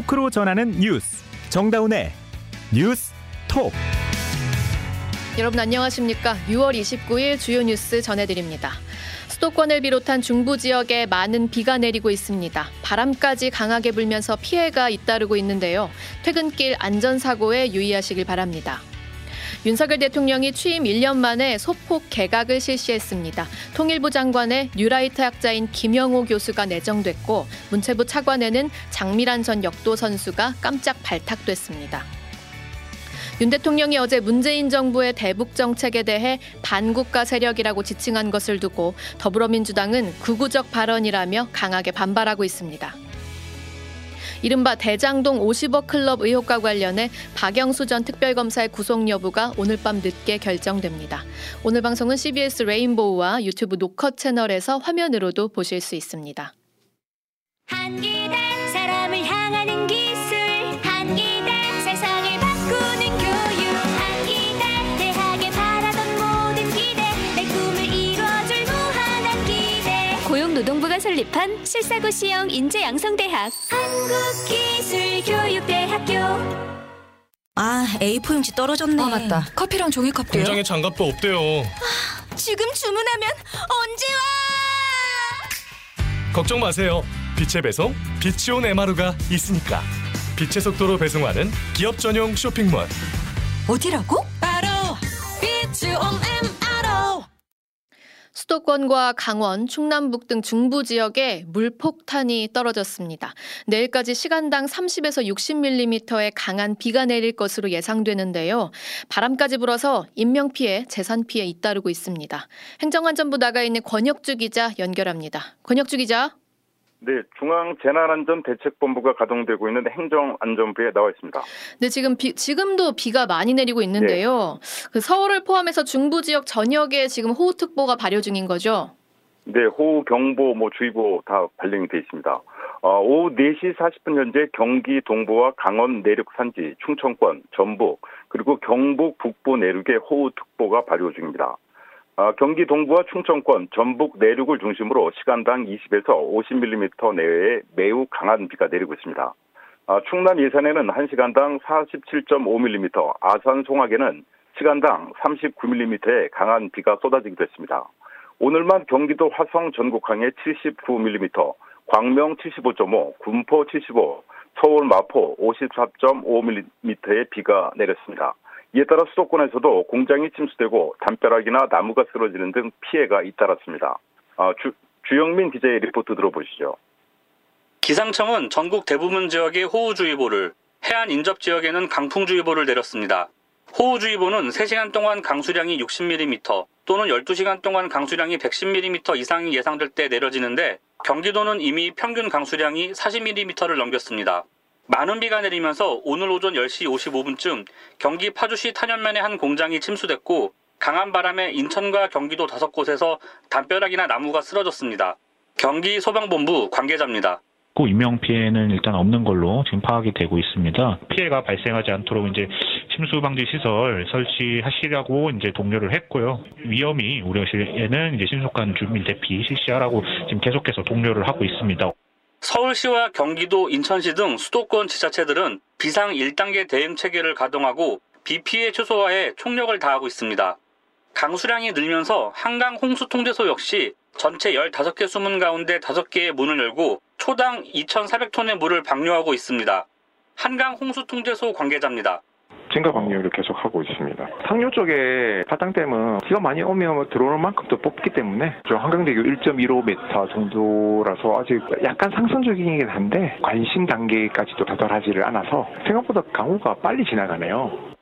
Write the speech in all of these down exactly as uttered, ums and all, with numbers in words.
토크로 전하는 뉴스 정다운의 뉴스톡. 여러분 안녕하십니까? 유월 이십구일 주요 뉴스 전해드립니다. 수도권을 비롯한 중부 지역에 많은 비가 내리고 있습니다. 바람까지 강하게 불면서 피해가 잇따르고 있는데요. 퇴근길 안전사고에 유의하시길 바랍니다. 윤석열 대통령이 취임 일 년 만에 소폭 개각을 실시했습니다. 통일부 장관에 뉴라이트 학자인 김영호 교수가 내정됐고 문체부 차관에는 장미란 전 역도 선수가 깜짝 발탁됐습니다. 윤 대통령이 어제 문재인 정부의 대북 정책에 대해 반국가 세력이라고 지칭한 것을 두고 더불어민주당은 극우적 발언이라며 강하게 반발하고 있습니다. 이른바 대장동 오십억 클럽 의혹과 관련해 박영수 전 특별검사의 구속 여부가 오늘 밤 늦게 결정됩니다. 오늘 방송은 씨비에스 레인보우와 유튜브 노컷 채널에서 화면으로도 보실 수 있습니다. 한기대 사람을 향하는 기술 한기대 노동부가 설립한 실사고 시형 인재 양성 대학 한국기술교육대학교. 아, 에이포 용지 떨어졌네. 아, 맞다. 커피랑 종이컵도요. 공장에 장갑도 없대요. 아, 지금 주문하면 언제 와? 걱정 마세요. 빛의 배송 빛이온 엠하루가 있으니까. 빛의 속도로 배송하는 기업 전용 쇼핑몰. 어디라고? 바로 빛이온 엠하루. 수도권과 강원, 충남북 등 중부 지역에 물폭탄이 떨어졌습니다. 내일까지 시간당 삼십에서 육십 밀리미터의 강한 비가 내릴 것으로 예상되는데요. 바람까지 불어서 인명피해, 재산피해 잇따르고 있습니다. 행정안전부 나가 있는 권혁주 기자 연결합니다. 권혁주 기자. 네, 중앙재난안전대책본부가 가동되고 있는 행정안전부에 나와 있습니다. 네, 지금 비, 지금도 비가 많이 내리고 있는데요. 네. 그 서울을 포함해서 중부 지역 전역에 지금 호우특보가 발효 중인 거죠? 네, 호우경보, 뭐 주의보 다 발령이 돼 있습니다. 어, 오후 네 시 사십 분 현재 경기 동부와 강원 내륙 산지, 충청권, 전북 그리고 경북 북부 내륙에 호우특보가 발효 중입니다. 경기 동부와 충청권, 전북 내륙을 중심으로 시간당 이십에서 오십 밀리미터 내외의 매우 강한 비가 내리고 있습니다. 충남 예산에는 한 시간당 사십칠 점 오 밀리미터, 아산 송악에는 시간당 삼십구 밀리미터의 강한 비가 쏟아지기도 했습니다. 오늘만 경기도 화성 전곡항에 칠십구 밀리미터, 광명 칠십오 점 오, 군포 칠십오, 서울 마포 오십사 점 오 밀리미터의 비가 내렸습니다. 이에 따라 수도권에서도 공장이 침수되고 담벼락이나 나무가 쓰러지는 등 피해가 잇따랐습니다. 아, 주, 주영민 기자의 리포트 들어보시죠. 기상청은 전국 대부분 지역에 호우주의보를, 해안 인접 지역에는 강풍주의보를 내렸습니다. 호우주의보는 세 시간 동안 강수량이 육십 밀리미터 또는 열두 시간 동안 강수량이 백십 밀리미터 이상이 예상될 때 내려지는데 경기도는 이미 평균 강수량이 사십 밀리미터를 넘겼습니다. 많은 비가 내리면서 오늘 오전 열 시 오십오 분쯤 경기 파주시 탄현면의 한 공장이 침수됐고 강한 바람에 인천과 경기도 다섯 곳에서 담벼락이나 나무가 쓰러졌습니다. 경기 소방본부 관계자입니다. 인명피해는 일단 없는 걸로 지금 파악이 되고 있습니다. 피해가 발생하지 않도록 이제 침수방지시설 설치하시라고 이제 독려를 했고요. 위험이 우려시에는 이제 신속한 주민 대피 실시하라고 지금 계속해서 독려를 하고 있습니다. 서울시와 경기도, 인천시 등 수도권 지자체들은 비상 일 단계 대응 체계를 가동하고 비 피해 최소화에 총력을 다하고 있습니다. 강수량이 늘면서 한강 홍수통제소 역시 전체 열다섯 개 수문 가운데 다섯 개의 문을 열고 초당 이천사백 톤의 물을 방류하고 있습니다. 한강 홍수통제소 관계자입니다. 증가 방류를 계속하고 있습니다. 상류 쪽에 파당댐은 비가 많이 오면 들어오는 만큼 더 뽑기 때문에 한강대교 일 점 일오 미터 정도라서 아직 약간 상승적이긴 한데 관심 단계까지도 도달하지를 않아서 생각보다 강우가 빨리 지나가네요.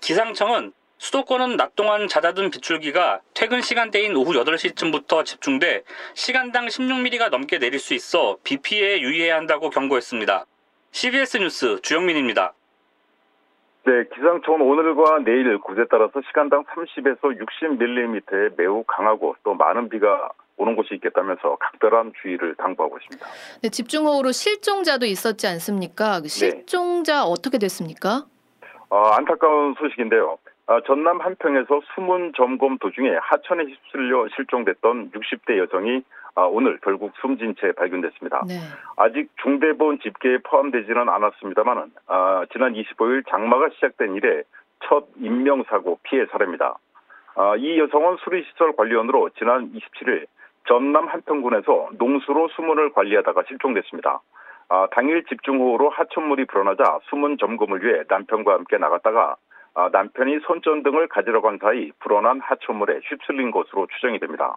기상청은 수도권은 낮 동안 잦아든 빗줄기가 퇴근 시간대인 오후 여덟 시쯤부터 집중돼 시간당 십육 밀리미터가 넘게 내릴 수 있어 비 피해에 유의해야 한다고 경고했습니다. 씨비에스 뉴스 주영민입니다. 네, 기상청은 오늘과 내일 곳에 따라서 시간당 삼십에서 육십 밀리미터의 매우 강하고 또 많은 비가 오는 곳이 있겠다면서 각별한 주의를 당부하고 있습니다. 네, 집중호우로 실종자도 있었지 않습니까? 실종자 네. 어떻게 됐습니까? 어, 안타까운 소식인데요. 어, 전남 한평에서 수문 점검 도중에 하천에 휩쓸려 실종됐던 육십 대 여성이 오늘 결국 숨진 채 발견됐습니다. 네. 아직 중대본 집계에 포함되지는 않았습니다만 아, 지난 이십오일 장마가 시작된 이래 첫 인명사고 피해 사례입니다. 아, 이 여성은 수리시설 관리원으로 지난 이십칠일 전남 한평군에서 농수로 수문을 관리하다가 실종됐습니다. 아, 당일 집중호우로 하천물이 불어나자 수문 점검을 위해 남편과 함께 나갔다가 아, 남편이 손전등을 가지러 간 사이 불어난 하천물에 휩쓸린 것으로 추정이 됩니다.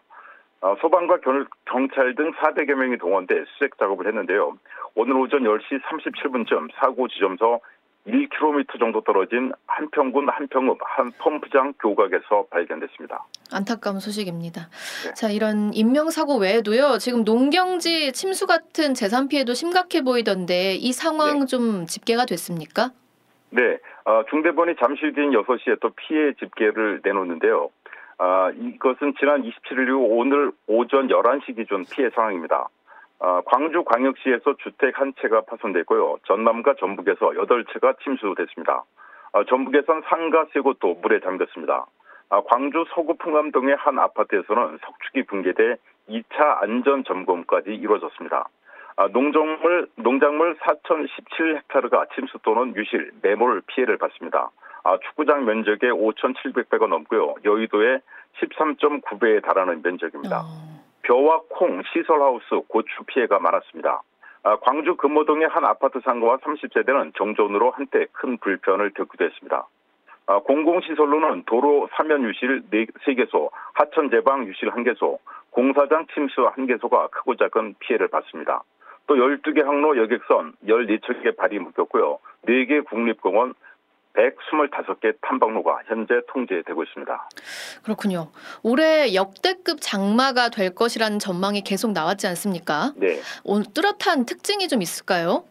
아, 소방과 결, 경찰 등 사백여 명이 동원돼 수색 작업을 했는데요. 오늘 오전 열 시 삼십칠 분쯤 사고 지점서 일 킬로미터 정도 떨어진 한평군 한평읍 한 펌프장 교각에서 발견됐습니다. 안타까운 소식입니다. 네. 자, 이런 인명사고 외에도요. 지금 농경지 침수 같은 재산 피해도 심각해 보이던데 이 상황 네. 좀 집계가 됐습니까? 네. 어, 중대본이 잠시 뒤인 여섯 시에 또 피해 집계를 내놓는데요. 어, 이것은 지난 이십칠일 이후 오늘 오전 열한 시 기준 피해 상황입니다. 어, 광주 광역시에서 주택 한 채가 파손됐고요. 전남과 전북에서 여덟 채가 침수됐습니다. 어, 전북에선 상가 세 곳도 물에 잠겼습니다. 어, 광주 서구 풍암동의 한 아파트에서는 석축이 붕괴돼 이 차 안전점검까지 이루어졌습니다. 아, 농작물, 농작물 사천십칠 헥타르가 침수 또는 유실, 매몰 피해를 봤습니다. 아, 축구장 면적의 오천칠백 배가 넘고요. 여의도의 십삼 점 구 배에 달하는 면적입니다. 어... 벼와 콩, 시설하우스, 고추 피해가 많았습니다. 아, 광주 금호동의 한 아파트 상가와 삼십 세대는 정전으로 한때 큰 불편을 겪기도 했습니다. 아, 공공시설로는 도로 사면 유실 네 개소, 하천 제방 유실 한 개소, 공사장 침수 한 개소가 크고 작은 피해를 봤습니다. 또 열두 개 항로 여객선 열네 척의 발이 묶였고요. 네 개 국립공원 백이십오 개 탐방로가 현재 통제되고 있습니다. 그렇군요. 올해 역대급 장마가 될 것이라는 전망이 계속 나왔지 않습니까? 네. 오늘 뚜렷한 특징이 좀 있을까요?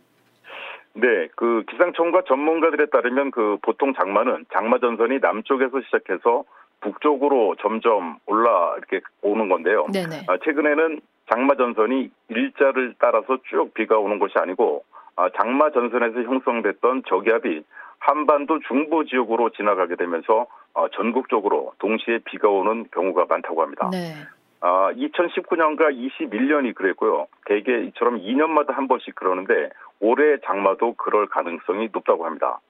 네. 그 기상청과 전문가들에 따르면 그 보통 장마는 장마 전선이 남쪽에서 시작해서 북쪽으로 점점 올라 이렇게 오는 건데요. 네네. 아, 최근에는 장마 전선이 일자를 따라서 쭉 비가 오는 것이 아니고 아, 장마 전선에서 형성됐던 저기압이 한반도 중부 지역으로 지나가게 되면서 아, 전국적으로 동시에 비가 오는 경우가 많다고 합니다. 네. 아, 이천십구 년과 이십일 년이 그랬고요. 대개 이처럼 이 년마다 한 번씩 그러는데 올해 장마도 그럴 가능성이 높다고 합니다.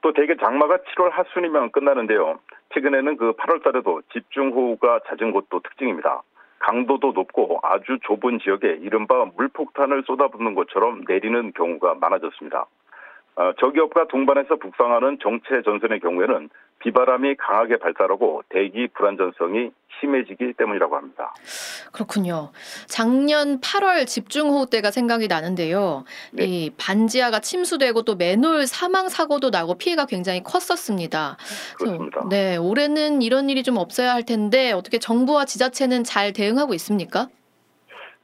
또 대개 장마가 칠월 하순이면 끝나는데요. 최근에는 그 팔월 달에도 집중호우가 잦은 것도 특징입니다. 강도도 높고 아주 좁은 지역에 이른바 물폭탄을 쏟아붓는 것처럼 내리는 경우가 많아졌습니다. 어, 저기압과 동반해서 북상하는 정체 전선의 경우에는 비바람이 강하게 발달하고 대기 불안전성이 심해지기 때문이라고 합니다. 그렇군요. 작년 팔월 집중호우 때가 생각이 나는데요. 네. 이 반지하가 침수되고 또 맨홀 사망 사고도 나고 피해가 굉장히 컸었습니다. 그렇습니다. 그래서, 네, 올해는 이런 일이 좀 없어야 할 텐데 어떻게 정부와 지자체는 잘 대응하고 있습니까?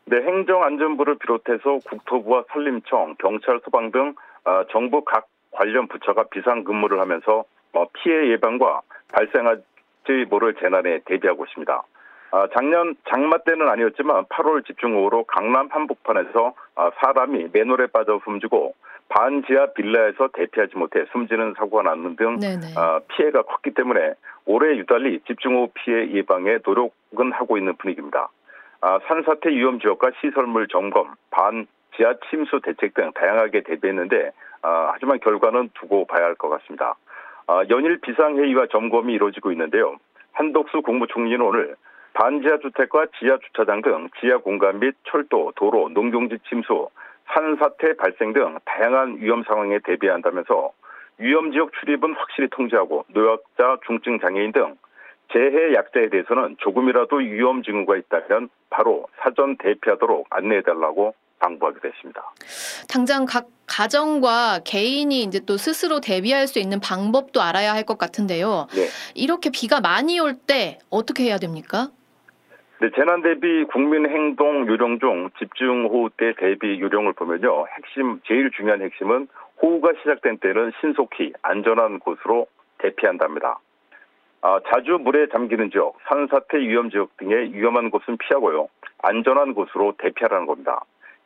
네, 행정안전부를 비롯해서 국토부와 산림청, 경찰, 소방 등 아, 정부 각 관련 부처가 비상근무를 하면서 어, 피해 예방과 발생하지 모를 재난에 대비하고 있습니다. 아, 작년 장마 때는 아니었지만 팔월 집중호우로 강남 한복판에서 아, 사람이 맨홀에 빠져 숨지고 반지하 빌라에서 대피하지 못해 숨지는 사고가 났는 등 아, 피해가 컸기 때문에 올해 유달리 집중호우 피해 예방에 노력은 하고 있는 분위기입니다. 아, 산사태 위험 지역과 시설물 점검, 반 지하 침수 대책 등 다양하게 대비했는데 아, 하지만 결과는 두고 봐야 할 것 같습니다. 아, 연일 비상회의와 점검이 이루어지고 있는데요. 한덕수 국무총리는 오늘 반지하 주택과 지하 주차장 등 지하 공간 및 철도, 도로, 농경지 침수, 산사태 발생 등 다양한 위험 상황에 대비한다면서 위험지역 출입은 확실히 통제하고 노약자, 중증장애인 등 재해 약자에 대해서는 조금이라도 위험 징후가 있다면 바로 사전 대피하도록 안내해달라고 당부하게 됐습니다. 당장 각 가정과 개인이 이제 또 스스로 대비할 수 있는 방법도 알아야 할 것 같은데요. 네. 이렇게 비가 많이 올 때 어떻게 해야 됩니까? 네, 재난 대비 국민 행동 요령 중 집중호우 때 대비 요령을 보면요. 핵심 제일 중요한 핵심은 호우가 시작된 때는 신속히 안전한 곳으로 대피한답니다. 아, 자주 물에 잠기는 지역, 산사태 위험 지역 등의 위험한 곳은 피하고요. 안전한 곳으로 대피하라는 겁니다.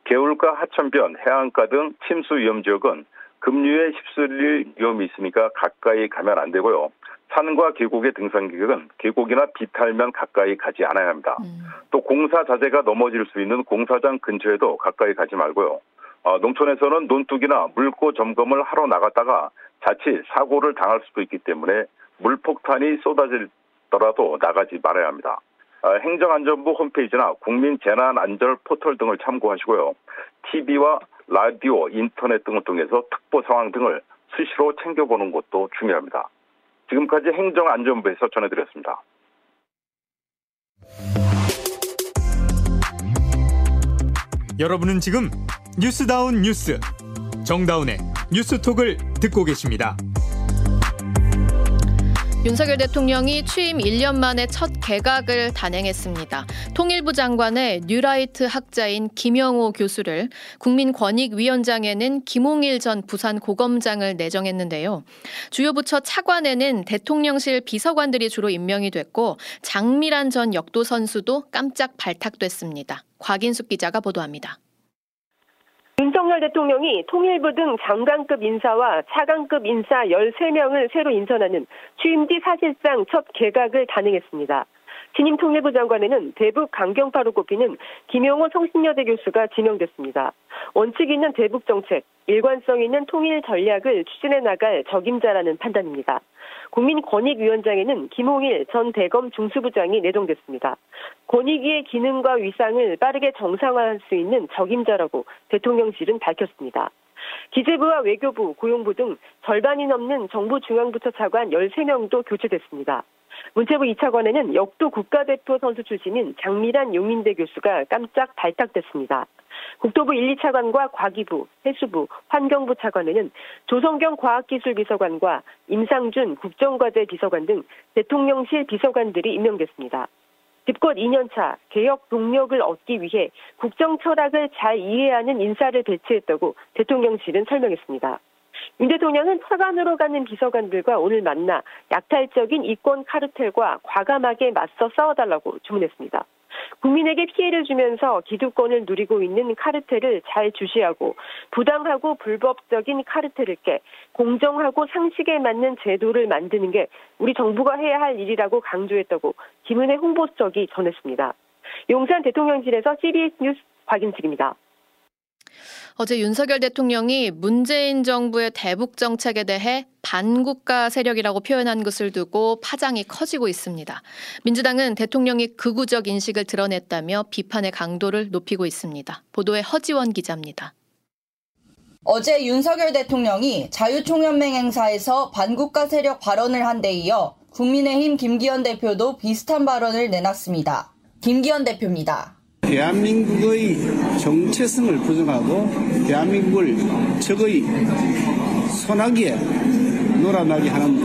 개울가, 하천변, 해안가 등 침수 위험 지역은 급류에 휩쓸릴 위험이 있으니까 가까이 가면 안 되고요. 산과 계곡의 등산객은 계곡이나 비탈면 가까이 가지 않아야 합니다. 음. 또 공사 자재가 넘어질 수 있는 공사장 근처에도 가까이 가지 말고요. 어, 농촌에서는 논뚝이나 물고 점검을 하러 나갔다가 자칫 사고를 당할 수도 있기 때문에 물폭탄이 쏟아지더라도 나가지 말아야 합니다. 어, 행정안전부 홈페이지나 국민재난안전 포털 등을 참고하시고요. 티비와 라디오, 인터넷 등을 통해서 특보 상황 등을 수시로 챙겨보는 것도 중요합니다. 지금까지 행정안전부에서 전해드렸습니다. 여러분은 지금 뉴스다운 뉴스, 정다운의 뉴스톡을 듣고 계십니다. 윤석열 대통령이 취임 일 년 만에 첫 개각을 단행했습니다. 통일부 장관의 뉴라이트 학자인 김영호 교수를, 국민권익위원장에는 김홍일 전 부산고검장을 내정했는데요. 주요 부처 차관에는 대통령실 비서관들이 주로 임명이 됐고, 장미란 전 역도 선수도 깜짝 발탁됐습니다. 곽인숙 기자가 보도합니다. 윤석열 대통령이 통일부 등 장관급 인사와 차관급 인사 열세 명을 새로 인선하는 취임 뒤 사실상 첫 개각을 단행했습니다. 신임 통일부 장관에는 대북 강경파로 꼽히는 김영호 성신여대 교수가 지명됐습니다. 원칙 있는 대북 정책, 일관성 있는 통일 전략을 추진해 나갈 적임자라는 판단입니다. 국민권익위원장에는 김홍일 전 대검 중수부장이 내정됐습니다. 권익위의 기능과 위상을 빠르게 정상화할 수 있는 적임자라고 대통령실은 밝혔습니다. 기재부와 외교부, 고용부 등 절반이 넘는 정부 중앙부처 차관 열세 명도 교체됐습니다. 문체부 이 차관에는 역도 국가대표 선수 출신인 장미란 용인대 교수가 깜짝 발탁됐습니다. 국토부 일, 이 차관과 과기부, 해수부, 환경부 차관에는 조성경 과학기술비서관과 임상준 국정과제 비서관 등 대통령실 비서관들이 임명됐습니다. 집권 이 년 차 개혁 동력을 얻기 위해 국정 철학을 잘 이해하는 인사를 배치했다고 대통령실은 설명했습니다. 윤 대통령은 차관으로 가는 비서관들과 오늘 만나 약탈적인 이권 카르텔과 과감하게 맞서 싸워달라고 주문했습니다. 국민에게 피해를 주면서 기득권을 누리고 있는 카르텔을 잘 주시하고, 부당하고 불법적인 카르텔을 깨 공정하고 상식에 맞는 제도를 만드는 게 우리 정부가 해야 할 일이라고 강조했다고 김은혜 홍보수석이 전했습니다. 용산 대통령실에서 씨비에스 뉴스 곽인숙입니다. 어제 윤석열 대통령이 문재인 정부의 대북 정책에 대해 반국가 세력이라고 표현한 것을 두고 파장이 커지고 있습니다. 민주당은 대통령이 극우적 인식을 드러냈다며 비판의 강도를 높이고 있습니다. 보도에 허지원 기자입니다. 어제 윤석열 대통령이 자유총연맹 행사에서 반국가 세력 발언을 한 데 이어 국민의힘 김기현 대표도 비슷한 발언을 내놨습니다. 김기현 대표입니다. 대한민국의 정체성을 부정하고 대한민국을 적의 소나기에 놀아나게 하는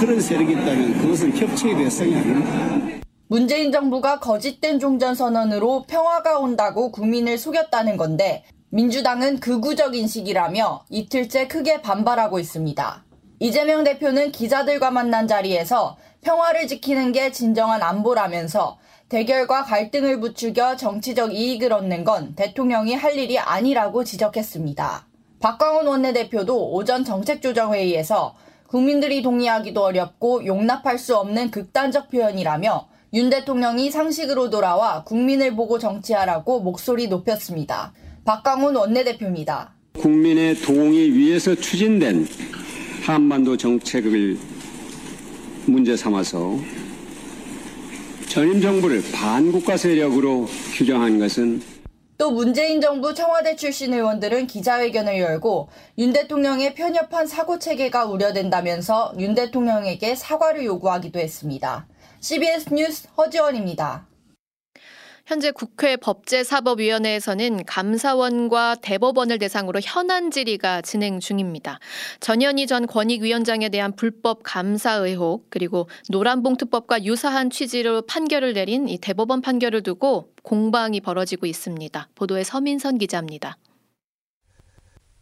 그런 세력이 있다면 그것은 협치의 대상이 아닙니다. 문재인 정부가 거짓된 종전선언으로 평화가 온다고 국민을 속였다는 건데, 민주당은 극우적 인식이라며 이틀째 크게 반발하고 있습니다. 이재명 대표는 기자들과 만난 자리에서 평화를 지키는 게 진정한 안보라면서 대결과 갈등을 부추겨 정치적 이익을 얻는 건 대통령이 할 일이 아니라고 지적했습니다. 박광훈 원내대표도 오전 정책조정회의에서 국민들이 동의하기도 어렵고 용납할 수 없는 극단적 표현이라며 윤 대통령이 상식으로 돌아와 국민을 보고 정치하라고 목소리 높였습니다. 박광훈 원내대표입니다. 국민의 동의 위에서 추진된 한반도 정책을 문제 삼아서 전임 정부를 반국가 세력으로 규정한 것은, 또 문재인 정부 청와대 출신 의원들은 기자회견을 열고 윤 대통령의 편협한 사고체계가 우려된다면서 윤 대통령에게 사과를 요구하기도 했습니다. 씨비에스 뉴스 허지원입니다. 현재 국회 법제사법위원회에서는 감사원과 대법원을 대상으로 현안 질의가 진행 중입니다. 전현희 전 권익위원장에 대한 불법 감사 의혹, 그리고 노란봉투법과 유사한 취지로 판결을 내린 이 대법원 판결을 두고 공방이 벌어지고 있습니다. 보도에 서민선 기자입니다.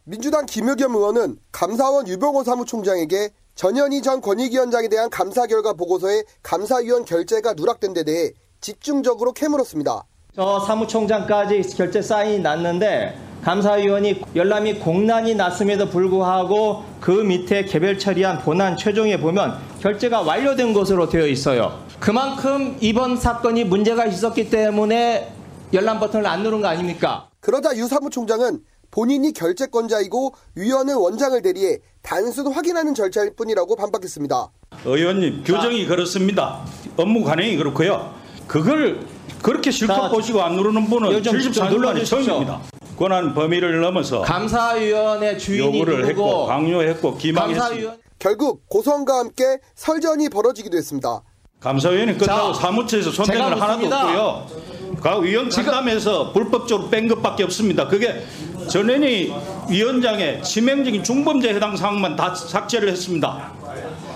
민주당 김의겸 의원은 감사원 유병호 사무총장에게 전현희 전 권익위원장에 대한 감사 결과 보고서에 감사위원 결재가 누락된 데 대해 집중적으로 캐물었습니다. 저 사무총장까지 결재 사인이 났는데 감사위원이 열람이 공란이 났음에도 불구하고 그 밑에 개별 처리한 본안 최종에 보면 결재가 완료된 것으로 되어 있어요. 그만큼 이번 사건이 문제가 있었기 때문에 열람 버튼을 안 누른 거 아닙니까? 그러자 유 사무총장은 본인이 결재권자이고 위원회 원장을 대리해 단순 확인하는 절차일 뿐이라고 반박했습니다. 의원님, 교정이 자, 그렇습니다. 업무 관행이 그렇고요. 그걸 그렇게 실컷 자, 보시고 안 누르는 분은 칠십사 년만에 처음입니다. 권한 범위를 넘어서 감사위원회 주인이 누르고 강요했고 기망했습니다. 결국 고성과 함께 설전이 벌어지기도 했습니다. 감사위원회 끝나고 자, 사무처에서 손대는 하나도 없고요. 위원 간담회에서 불법적으로 뺀 것밖에 없습니다. 그게 전현희 위원장의 치명적인 중범죄 해당 사항만 다 삭제를 했습니다.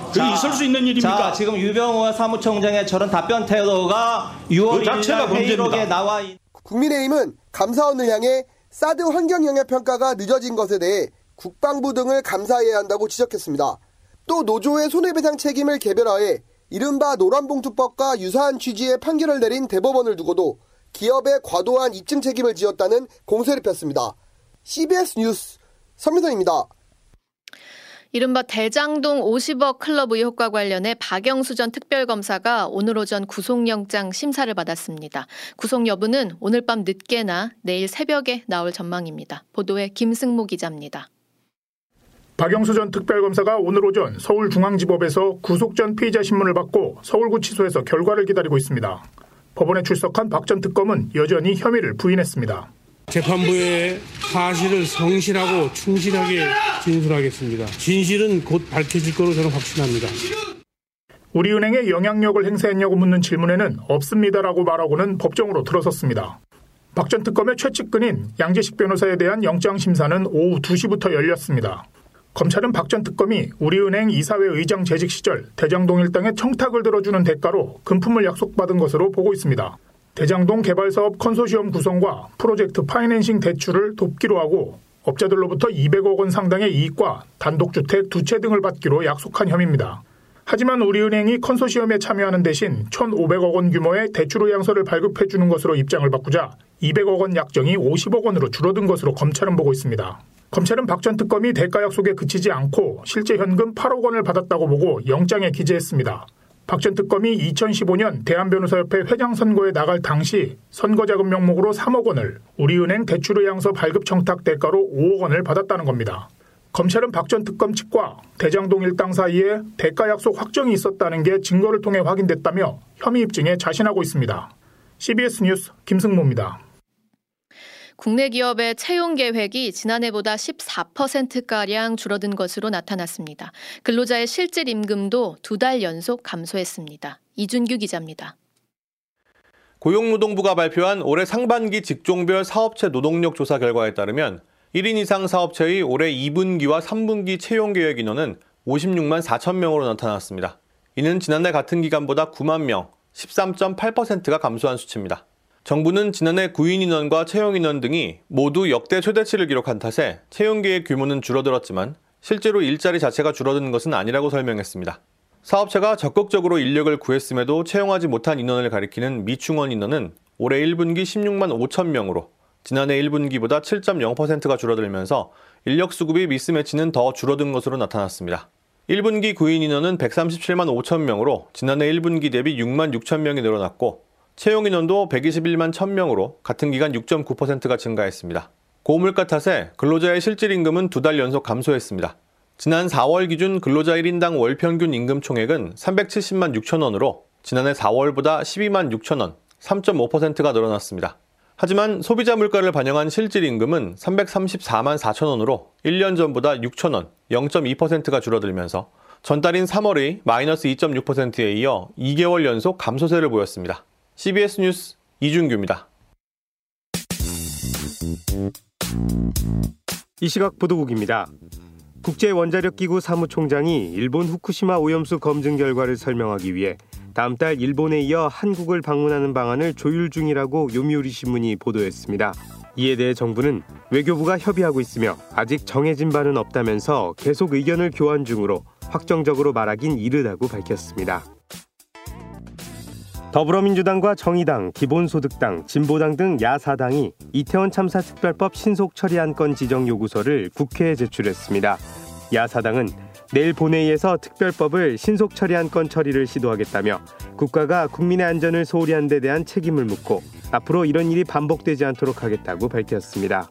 그게 자, 있을 수 있는 일입니까? 자, 지금 유병호 사무총장의 저런 답변 태도가 유월 일일 그 회의록에 나와 있... 국민의힘은 감사원을 향해 사드 환경영향평가가 늦어진 것에 대해 국방부 등을 감사해야 한다고 지적했습니다. 또 노조의 손해배상 책임을 개별화해 이른바 노란봉투법과 유사한 취지의 판결을 내린 대법원을 두고도 기업의 과도한 입증 책임을 지었다는 공세를 폈습니다. 씨비에스 뉴스 서민선입니다. 이른바 대장동 오십억 클럽 의혹과 관련해 박영수 전 특별검사가 오늘 오전 구속영장 심사를 받았습니다. 구속 여부는 오늘 밤 늦게나 내일 새벽에 나올 전망입니다. 보도에 김승모 기자입니다. 박영수 전 특별검사가 오늘 오전 서울중앙지법에서 구속 전 피의자 신문을 받고 서울구치소에서 결과를 기다리고 있습니다. 법원에 출석한 박 전 특검은 여전히 혐의를 부인했습니다. 재판부에 사실을 성실하고 충실하게 진술하겠습니다. 진실은 곧 밝혀질 거로 저는 확신합니다. 우리은행에 영향력을 행사했냐고 묻는 질문에는 없습니다라고 말하고는 법정으로 들어섰습니다. 박 전 특검의 최측근인 양재식 변호사에 대한 영장심사는 오후 두 시부터 열렸습니다. 검찰은 박 전 특검이 우리은행 이사회 의장 재직 시절 대장동 일당의 청탁을 들어주는 대가로 금품을 약속받은 것으로 보고 있습니다. 대장동 개발사업 컨소시엄 구성과 프로젝트 파이낸싱 대출을 돕기로 하고 업자들로부터 이백억 원 상당의 이익과 단독주택 두 채 등을 받기로 약속한 혐의입니다. 하지만 우리은행이 컨소시엄에 참여하는 대신 천오백억 원 규모의 대출 의향서를 발급해주는 것으로 입장을 바꾸자 이백억 원 약정이 오십억 원으로 줄어든 것으로 검찰은 보고 있습니다. 검찰은 박 전 특검이 대가 약속에 그치지 않고 실제 현금 팔억 원을 받았다고 보고 영장에 기재했습니다. 박 전 특검이 이천십오 년 대한변호사협회 회장 선거에 나갈 당시 선거자금 명목으로 삼억 원을 우리은행 대출의향서 발급 청탁 대가로 오억 원을 받았다는 겁니다. 검찰은 박 전 특검 측과 대장동 일당 사이에 대가 약속 확정이 있었다는 게 증거를 통해 확인됐다며 혐의 입증에 자신하고 있습니다. 씨비에스 뉴스 김승모입니다. 국내 기업의 채용 계획이 지난해보다 십사 퍼센트가량 줄어든 것으로 나타났습니다. 근로자의 실질 임금도 두 달 연속 감소했습니다. 이준규 기자입니다. 고용노동부가 발표한 올해 상반기 직종별 사업체 노동력 조사 결과에 따르면 일 인 이상 사업체의 올해 이 분기와 삼 분기 채용 계획 인원은 오십육만 사천 명으로 나타났습니다. 이는 지난해 같은 기간보다 구만 명, 십삼 점 팔 퍼센트가 감소한 수치입니다. 정부는 지난해 구인 인원과 채용 인원 등이 모두 역대 최대치를 기록한 탓에 채용 계획 규모는 줄어들었지만 실제로 일자리 자체가 줄어드는 것은 아니라고 설명했습니다. 사업체가 적극적으로 인력을 구했음에도 채용하지 못한 인원을 가리키는 미충원 인원은 올해 일 분기 십육만 오천 명으로 지난해 일 분기보다 칠 점 영 퍼센트가 줄어들면서 인력 수급이 미스매치는 더 줄어든 것으로 나타났습니다. 일 분기 구인 인원은 백삼십칠만 오천 명으로 지난해 일 분기 대비 육만 육천 명이 늘어났고 채용 인원도 백이십일만 천 명으로 같은 기간 육 점 구 퍼센트가 증가했습니다. 고물가 탓에 근로자의 실질 임금은 두 달 연속 감소했습니다. 지난 사월 기준 근로자 일 인당 월평균 임금 총액은 삼백칠십만 육천 원으로 지난해 사월보다 십이만 육천 원, 삼 점 오 퍼센트가 늘어났습니다. 하지만 소비자 물가를 반영한 실질 임금은 삼백삼십사만 사천 원으로 일 년 전보다 육천 원, 영 점 이 퍼센트가 줄어들면서 전달인 삼월의 마이너스 이 점 육 퍼센트에 이어 이 개월 연속 감소세를 보였습니다. 씨비에스 뉴스 이준규입니다. 이 시각 보도국입니다. 국제원자력기구 사무총장이 일본 후쿠시마 오염수 검증 결과를 설명하기 위해 다음 달 일본에 이어 한국을 방문하는 방안을 조율 중이라고 요미우리 신문이 보도했습니다. 이에 대해 정부는 외교부가 협의하고 있으며 아직 정해진 바는 없다면서 계속 의견을 교환 중으로 확정적으로 말하긴 이르다고 밝혔습니다. 더불어민주당과 정의당, 기본소득당, 진보당 등 야사당이 이태원 참사 특별법 신속 처리안 건 지정 요구서를 국회에 제출했습니다. 야사당은 내일 본회의에서 특별법을 신속 처리안 건 처리를 시도하겠다며 국가가 국민의 안전을 소홀히 한 데 대한 책임을 묻고 앞으로 이런 일이 반복되지 않도록 하겠다고 밝혔습니다.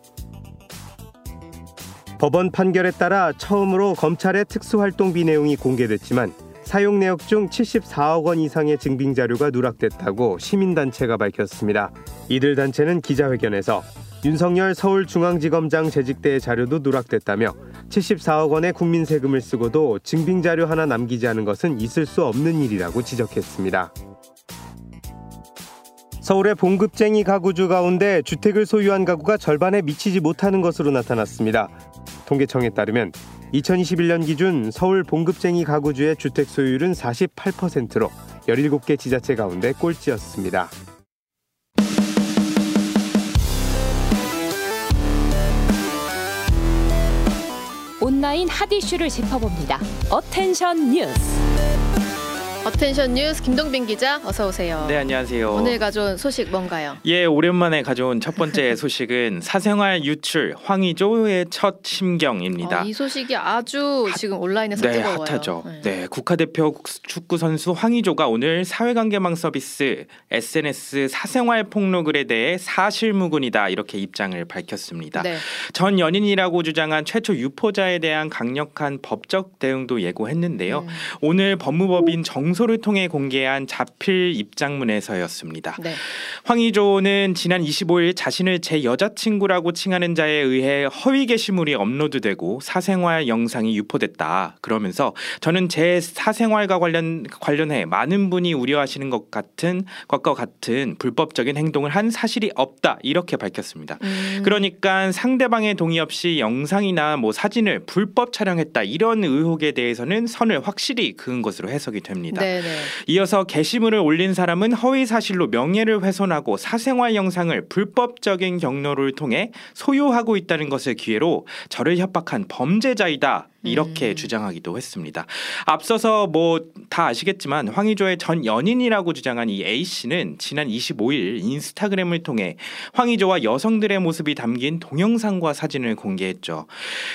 법원 판결에 따라 처음으로 검찰의 특수활동비 내용이 공개됐지만 사용 내역 중 칠십사억 원 이상의 증빙 자료가 누락됐다고 시민단체가 밝혔습니다. 이들 단체는 기자회견에서 윤석열 서울중앙지검장 재직 때의 자료도 누락됐다며 칠십사억 원의 국민 세금을 쓰고도 증빙 자료 하나 남기지 않은 것은 있을 수 없는 일이라고 지적했습니다. 서울의 봉급쟁이 가구주 가운데 주택을 소유한 가구가 절반에 미치지 못하는 것으로 나타났습니다. 통계청에 따르면 이천이십일 년 기준 서울 봉급쟁이 가구주의 주택 소유율은 사십팔 퍼센트로 열일곱 개 지자체 가운데 꼴찌였습니다. 온라인 핫 이슈를 짚어봅니다. 어텐션 뉴스. 어텐션 뉴스 김동빈 기자 어서 오세요. 네, 안녕하세요. 오늘 가져온 소식 뭔가요? 예, 오랜만에 가져온 첫 번째 소식은 사생활 유출 황의조의 첫 심경입니다. 어, 이 소식이 아주 핫, 지금 온라인에서 네, 뜨거워요. 핫하죠. 네. 네, 국가대표 축구 선수 황의조가 오늘 사회관계망 서비스 에스엔에스 사생활 폭로 글에 대해 사실무근이다 이렇게 입장을 밝혔습니다. 네. 전 연인이라고 주장한 최초 유포자에 대한 강력한 법적 대응도 예고했는데요. 음. 오늘 법무법인 정 소를 통해 공개한 자필 입장문에서였습니다. 네. 황의조는 지난 이십오 일 자신을 제 여자친구라고 칭하는 자에 의해 허위 게시물이 업로드되고 사생활 영상이 유포됐다. 그러면서 저는 제 사생활과 관련, 관련해 많은 분이 우려하시는 것 같은 것과 같은 불법적인 행동을 한 사실이 없다. 이렇게 밝혔습니다. 음. 그러니까 상대방의 동의 없이 영상이나 뭐 사진을 불법 촬영했다. 이런 의혹에 대해서는 선을 확실히 그은 것으로 해석이 됩니다. 네네. 이어서 게시물을 올린 사람은 허위 사실로 명예를 훼손하고 사생활 영상을 불법적인 경로를 통해 소유하고 있다는 것을 기회로 저를 협박한 범죄자이다. 이렇게 음. 주장하기도 했습니다. 앞서서 뭐 다 아시겠지만 황의조의 전 연인이라고 주장한 이 A씨는 지난 이십오 일 인스타그램을 통해 황의조와 여성들의 모습이 담긴 동영상과 사진을 공개했죠.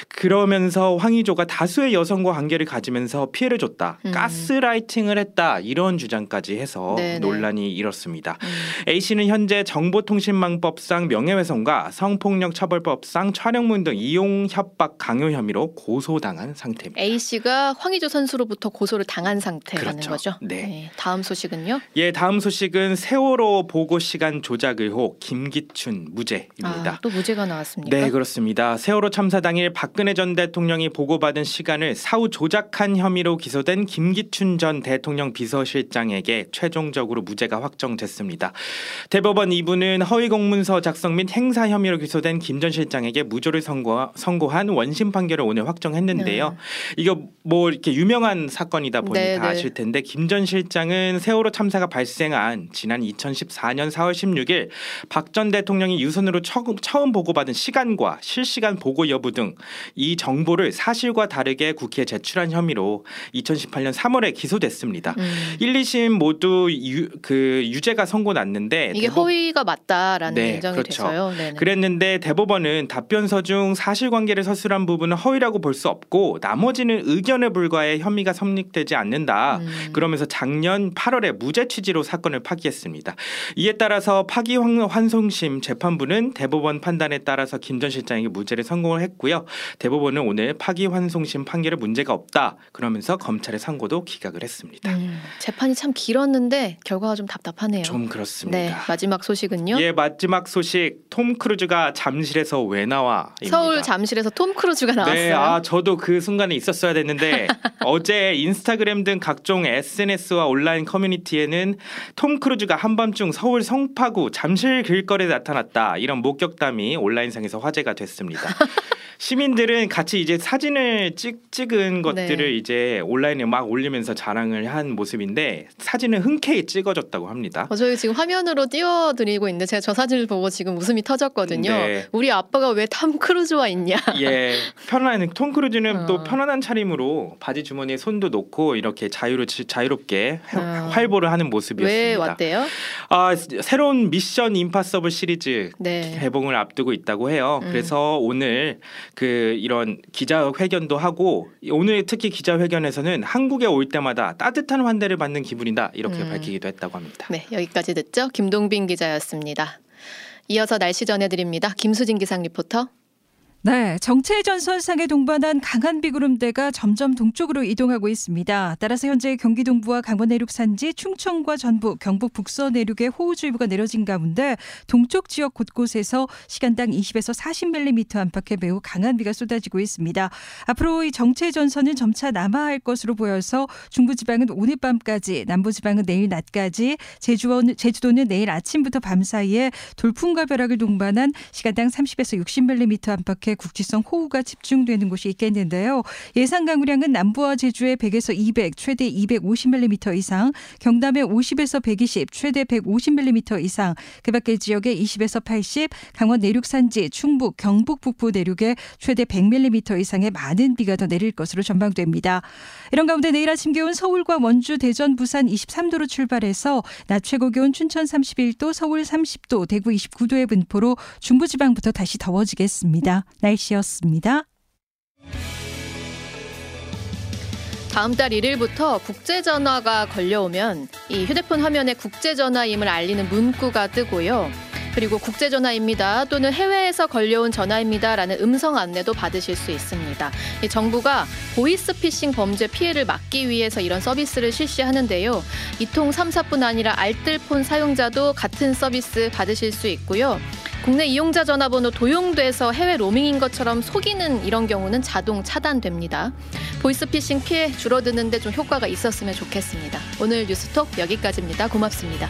그러면서 황의조가 다수의 여성과 관계를 가지면서 피해를 줬다. 음. 가스라이팅을 했다. 이런 주장까지 해서 네네. 논란이 일었습니다. 음. A씨는 현재 정보통신망법상 명예훼손과 성폭력처벌법상 촬영물 등 이용, 협박, 강요 혐의로 고소당 상태입니다. A 씨가 황의조 선수로부터 고소를 당한 상태라는 그렇죠. 거죠. 네. 네. 다음 소식은요? 예, 다음 소식은 세월호 보고 시간 조작 의혹 김기춘 무죄입니다. 아, 또 무죄가 나왔습니다. 네, 그렇습니다. 세월호 참사 당일 박근혜 전 대통령이 보고받은 시간을 사후 조작한 혐의로 기소된 김기춘 전 대통령 비서실장에게 최종적으로 무죄가 확정됐습니다. 대법원 이부는 허위 공문서 작성 및 행사 혐의로 기소된 김 전 실장에게 무죄를 선고, 선고한 원심 판결을 오늘 확정했는데. 데요. 이거 뭐 이렇게 유명한 사건이다 보니 네네. 다 아실 텐데 김 전 실장은 세월호 참사가 발생한 지난 이천십사 년 사월 십육일 박 전 대통령이 유선으로 처음, 처음 보고받은 시간과 실시간 보고 여부 등 이 정보를 사실과 다르게 국회에 제출한 혐의로 이천십팔 년 삼월에 기소됐습니다. 음. 일, 이심 모두 유, 그 유죄가 선고 났는데 이게 대법... 허위가 맞다라는 네, 인정이 그렇죠. 됐어요. 네네. 그랬는데 대법원은 답변서 중 사실관계를 서술한 부분은 허위라고 볼 수 없고 나머지는 의견에 불과해 혐의가 성립되지 않는다. 음. 그러면서 작년 팔월에 무죄 취지로 사건을 파기했습니다. 이에 따라서 파기 환송심 재판부는 대법원 판단에 따라서 김 전 실장에게 무죄를 선고를 했고요. 대법원은 오늘 파기 환송심 판결에 문제가 없다. 그러면서 검찰의 상고도 기각을 했습니다. 음. 재판이 참 길었는데 결과가 좀 답답하네요. 좀 그렇습니다. 네, 마지막 소식은요? 예, 마지막 소식 톰 크루즈가 잠실에서 왜 나와? 서울 잠실에서 톰 크루즈가 나왔어요. 네, 아, 저도 그 순간에 있었어야 됐는데 어제 인스타그램 등 각종 에스엔에스와 온라인 커뮤니티에는 톰 크루즈가 한밤중 서울 성파구 잠실 길거리에 나타났다. 이런 목격담이 온라인상에서 화제가 됐습니다. 시민들은 같이 이제 사진을 찍, 찍은 것들을 네. 이제 온라인에 막 올리면서 자랑을 한 모습인데 사진은 흔쾌히 찍어졌다고 합니다. 어, 저희 지금 화면으로 띄워드리고 있는데 제가 저 사진을 보고 지금 웃음이 터졌거든요. 네. 우리 아빠가 왜 톰 크루즈와 있냐. 예, 편안한 톰 크루즈는 어. 또 편안한 차림으로 바지 주머니에 손도 놓고 이렇게 자유로, 자유롭게 어. 활보를 하는 모습이었습니다. 왜 왔대요? 아, 새로운 미션 임파서블 시리즈 네. 개봉을 앞두고 있다고 해요. 음. 그래서 오늘 그 이런 기자회견도 하고 오늘 특히 기자회견에서는 한국에 올 때마다 따뜻한 환대를 받는 기분이다 이렇게 음. 밝히기도 했다고 합니다. 네, 여기까지 듣죠. 김동빈 기자였습니다. 이어서 날씨 전해드립니다. 김수진 기상 리포터. 네, 정체의 전선상에 동반한 강한 비구름대가 점점 동쪽으로 이동하고 있습니다. 따라서 현재 경기 동부와 강원 내륙 산지, 충청과 전북, 경북 북서 내륙에 호우주의보가 내려진 가운데 동쪽 지역 곳곳에서 시간당 이십에서 사십 밀리미터 안팎의 매우 강한 비가 쏟아지고 있습니다. 앞으로 이 정체의 전선은 점차 남하할 것으로 보여서 중부지방은 오늘 밤까지, 남부지방은 내일 낮까지, 제주원, 제주도는 내일 아침부터 밤 사이에 돌풍과 벼락을 동반한 시간당 삼십에서 육십 밀리미터 안팎의 국지성 호우가 집중되는 곳이 있겠는데요. 예상 강우량은 남부와 제주에 백에서 이백, 최대 이백오십 밀리미터 이상, 경남에 오십에서 백이십, 최대 백오십 밀리미터 이상, 그 밖의 지역에 이십에서 팔십, 강원 내륙 산지, 충북, 경북 북부 내륙에 최대 백 밀리미터 이상의 많은 비가 더 내릴 것으로 전망됩니다. 이런 가운데 내일 아침 기온 서울과 원주, 대전, 부산 이십삼 도로 출발해서 낮 최고 기온 춘천 삼십일 도, 서울 삼십 도, 대구 이십구 도의 분포로 중부지방부터 다시 더워지겠습니다. 날씨였습니다. 다음 달 일 일부터 국제전화가 걸려오면 이 휴대폰 화면에 국제전화임을 알리는 문구가 뜨고요. 그리고 국제전화입니다 또는 해외에서 걸려온 전화입니다라는 음성 안내도 받으실 수 있습니다. 이 정부가 보이스피싱 범죄 피해를 막기 위해서 이런 서비스를 실시하는데요. 이통 삼사뿐 아니라 알뜰폰 사용자도 같은 서비스 받으실 수 있고요. 국내 이용자 전화번호 도용돼서 해외 로밍인 것처럼 속이는 이런 경우는 자동 차단됩니다. 보이스피싱 피해 줄어드는데 좀 효과가 있었으면 좋겠습니다. 오늘 뉴스톡 여기까지입니다. 고맙습니다.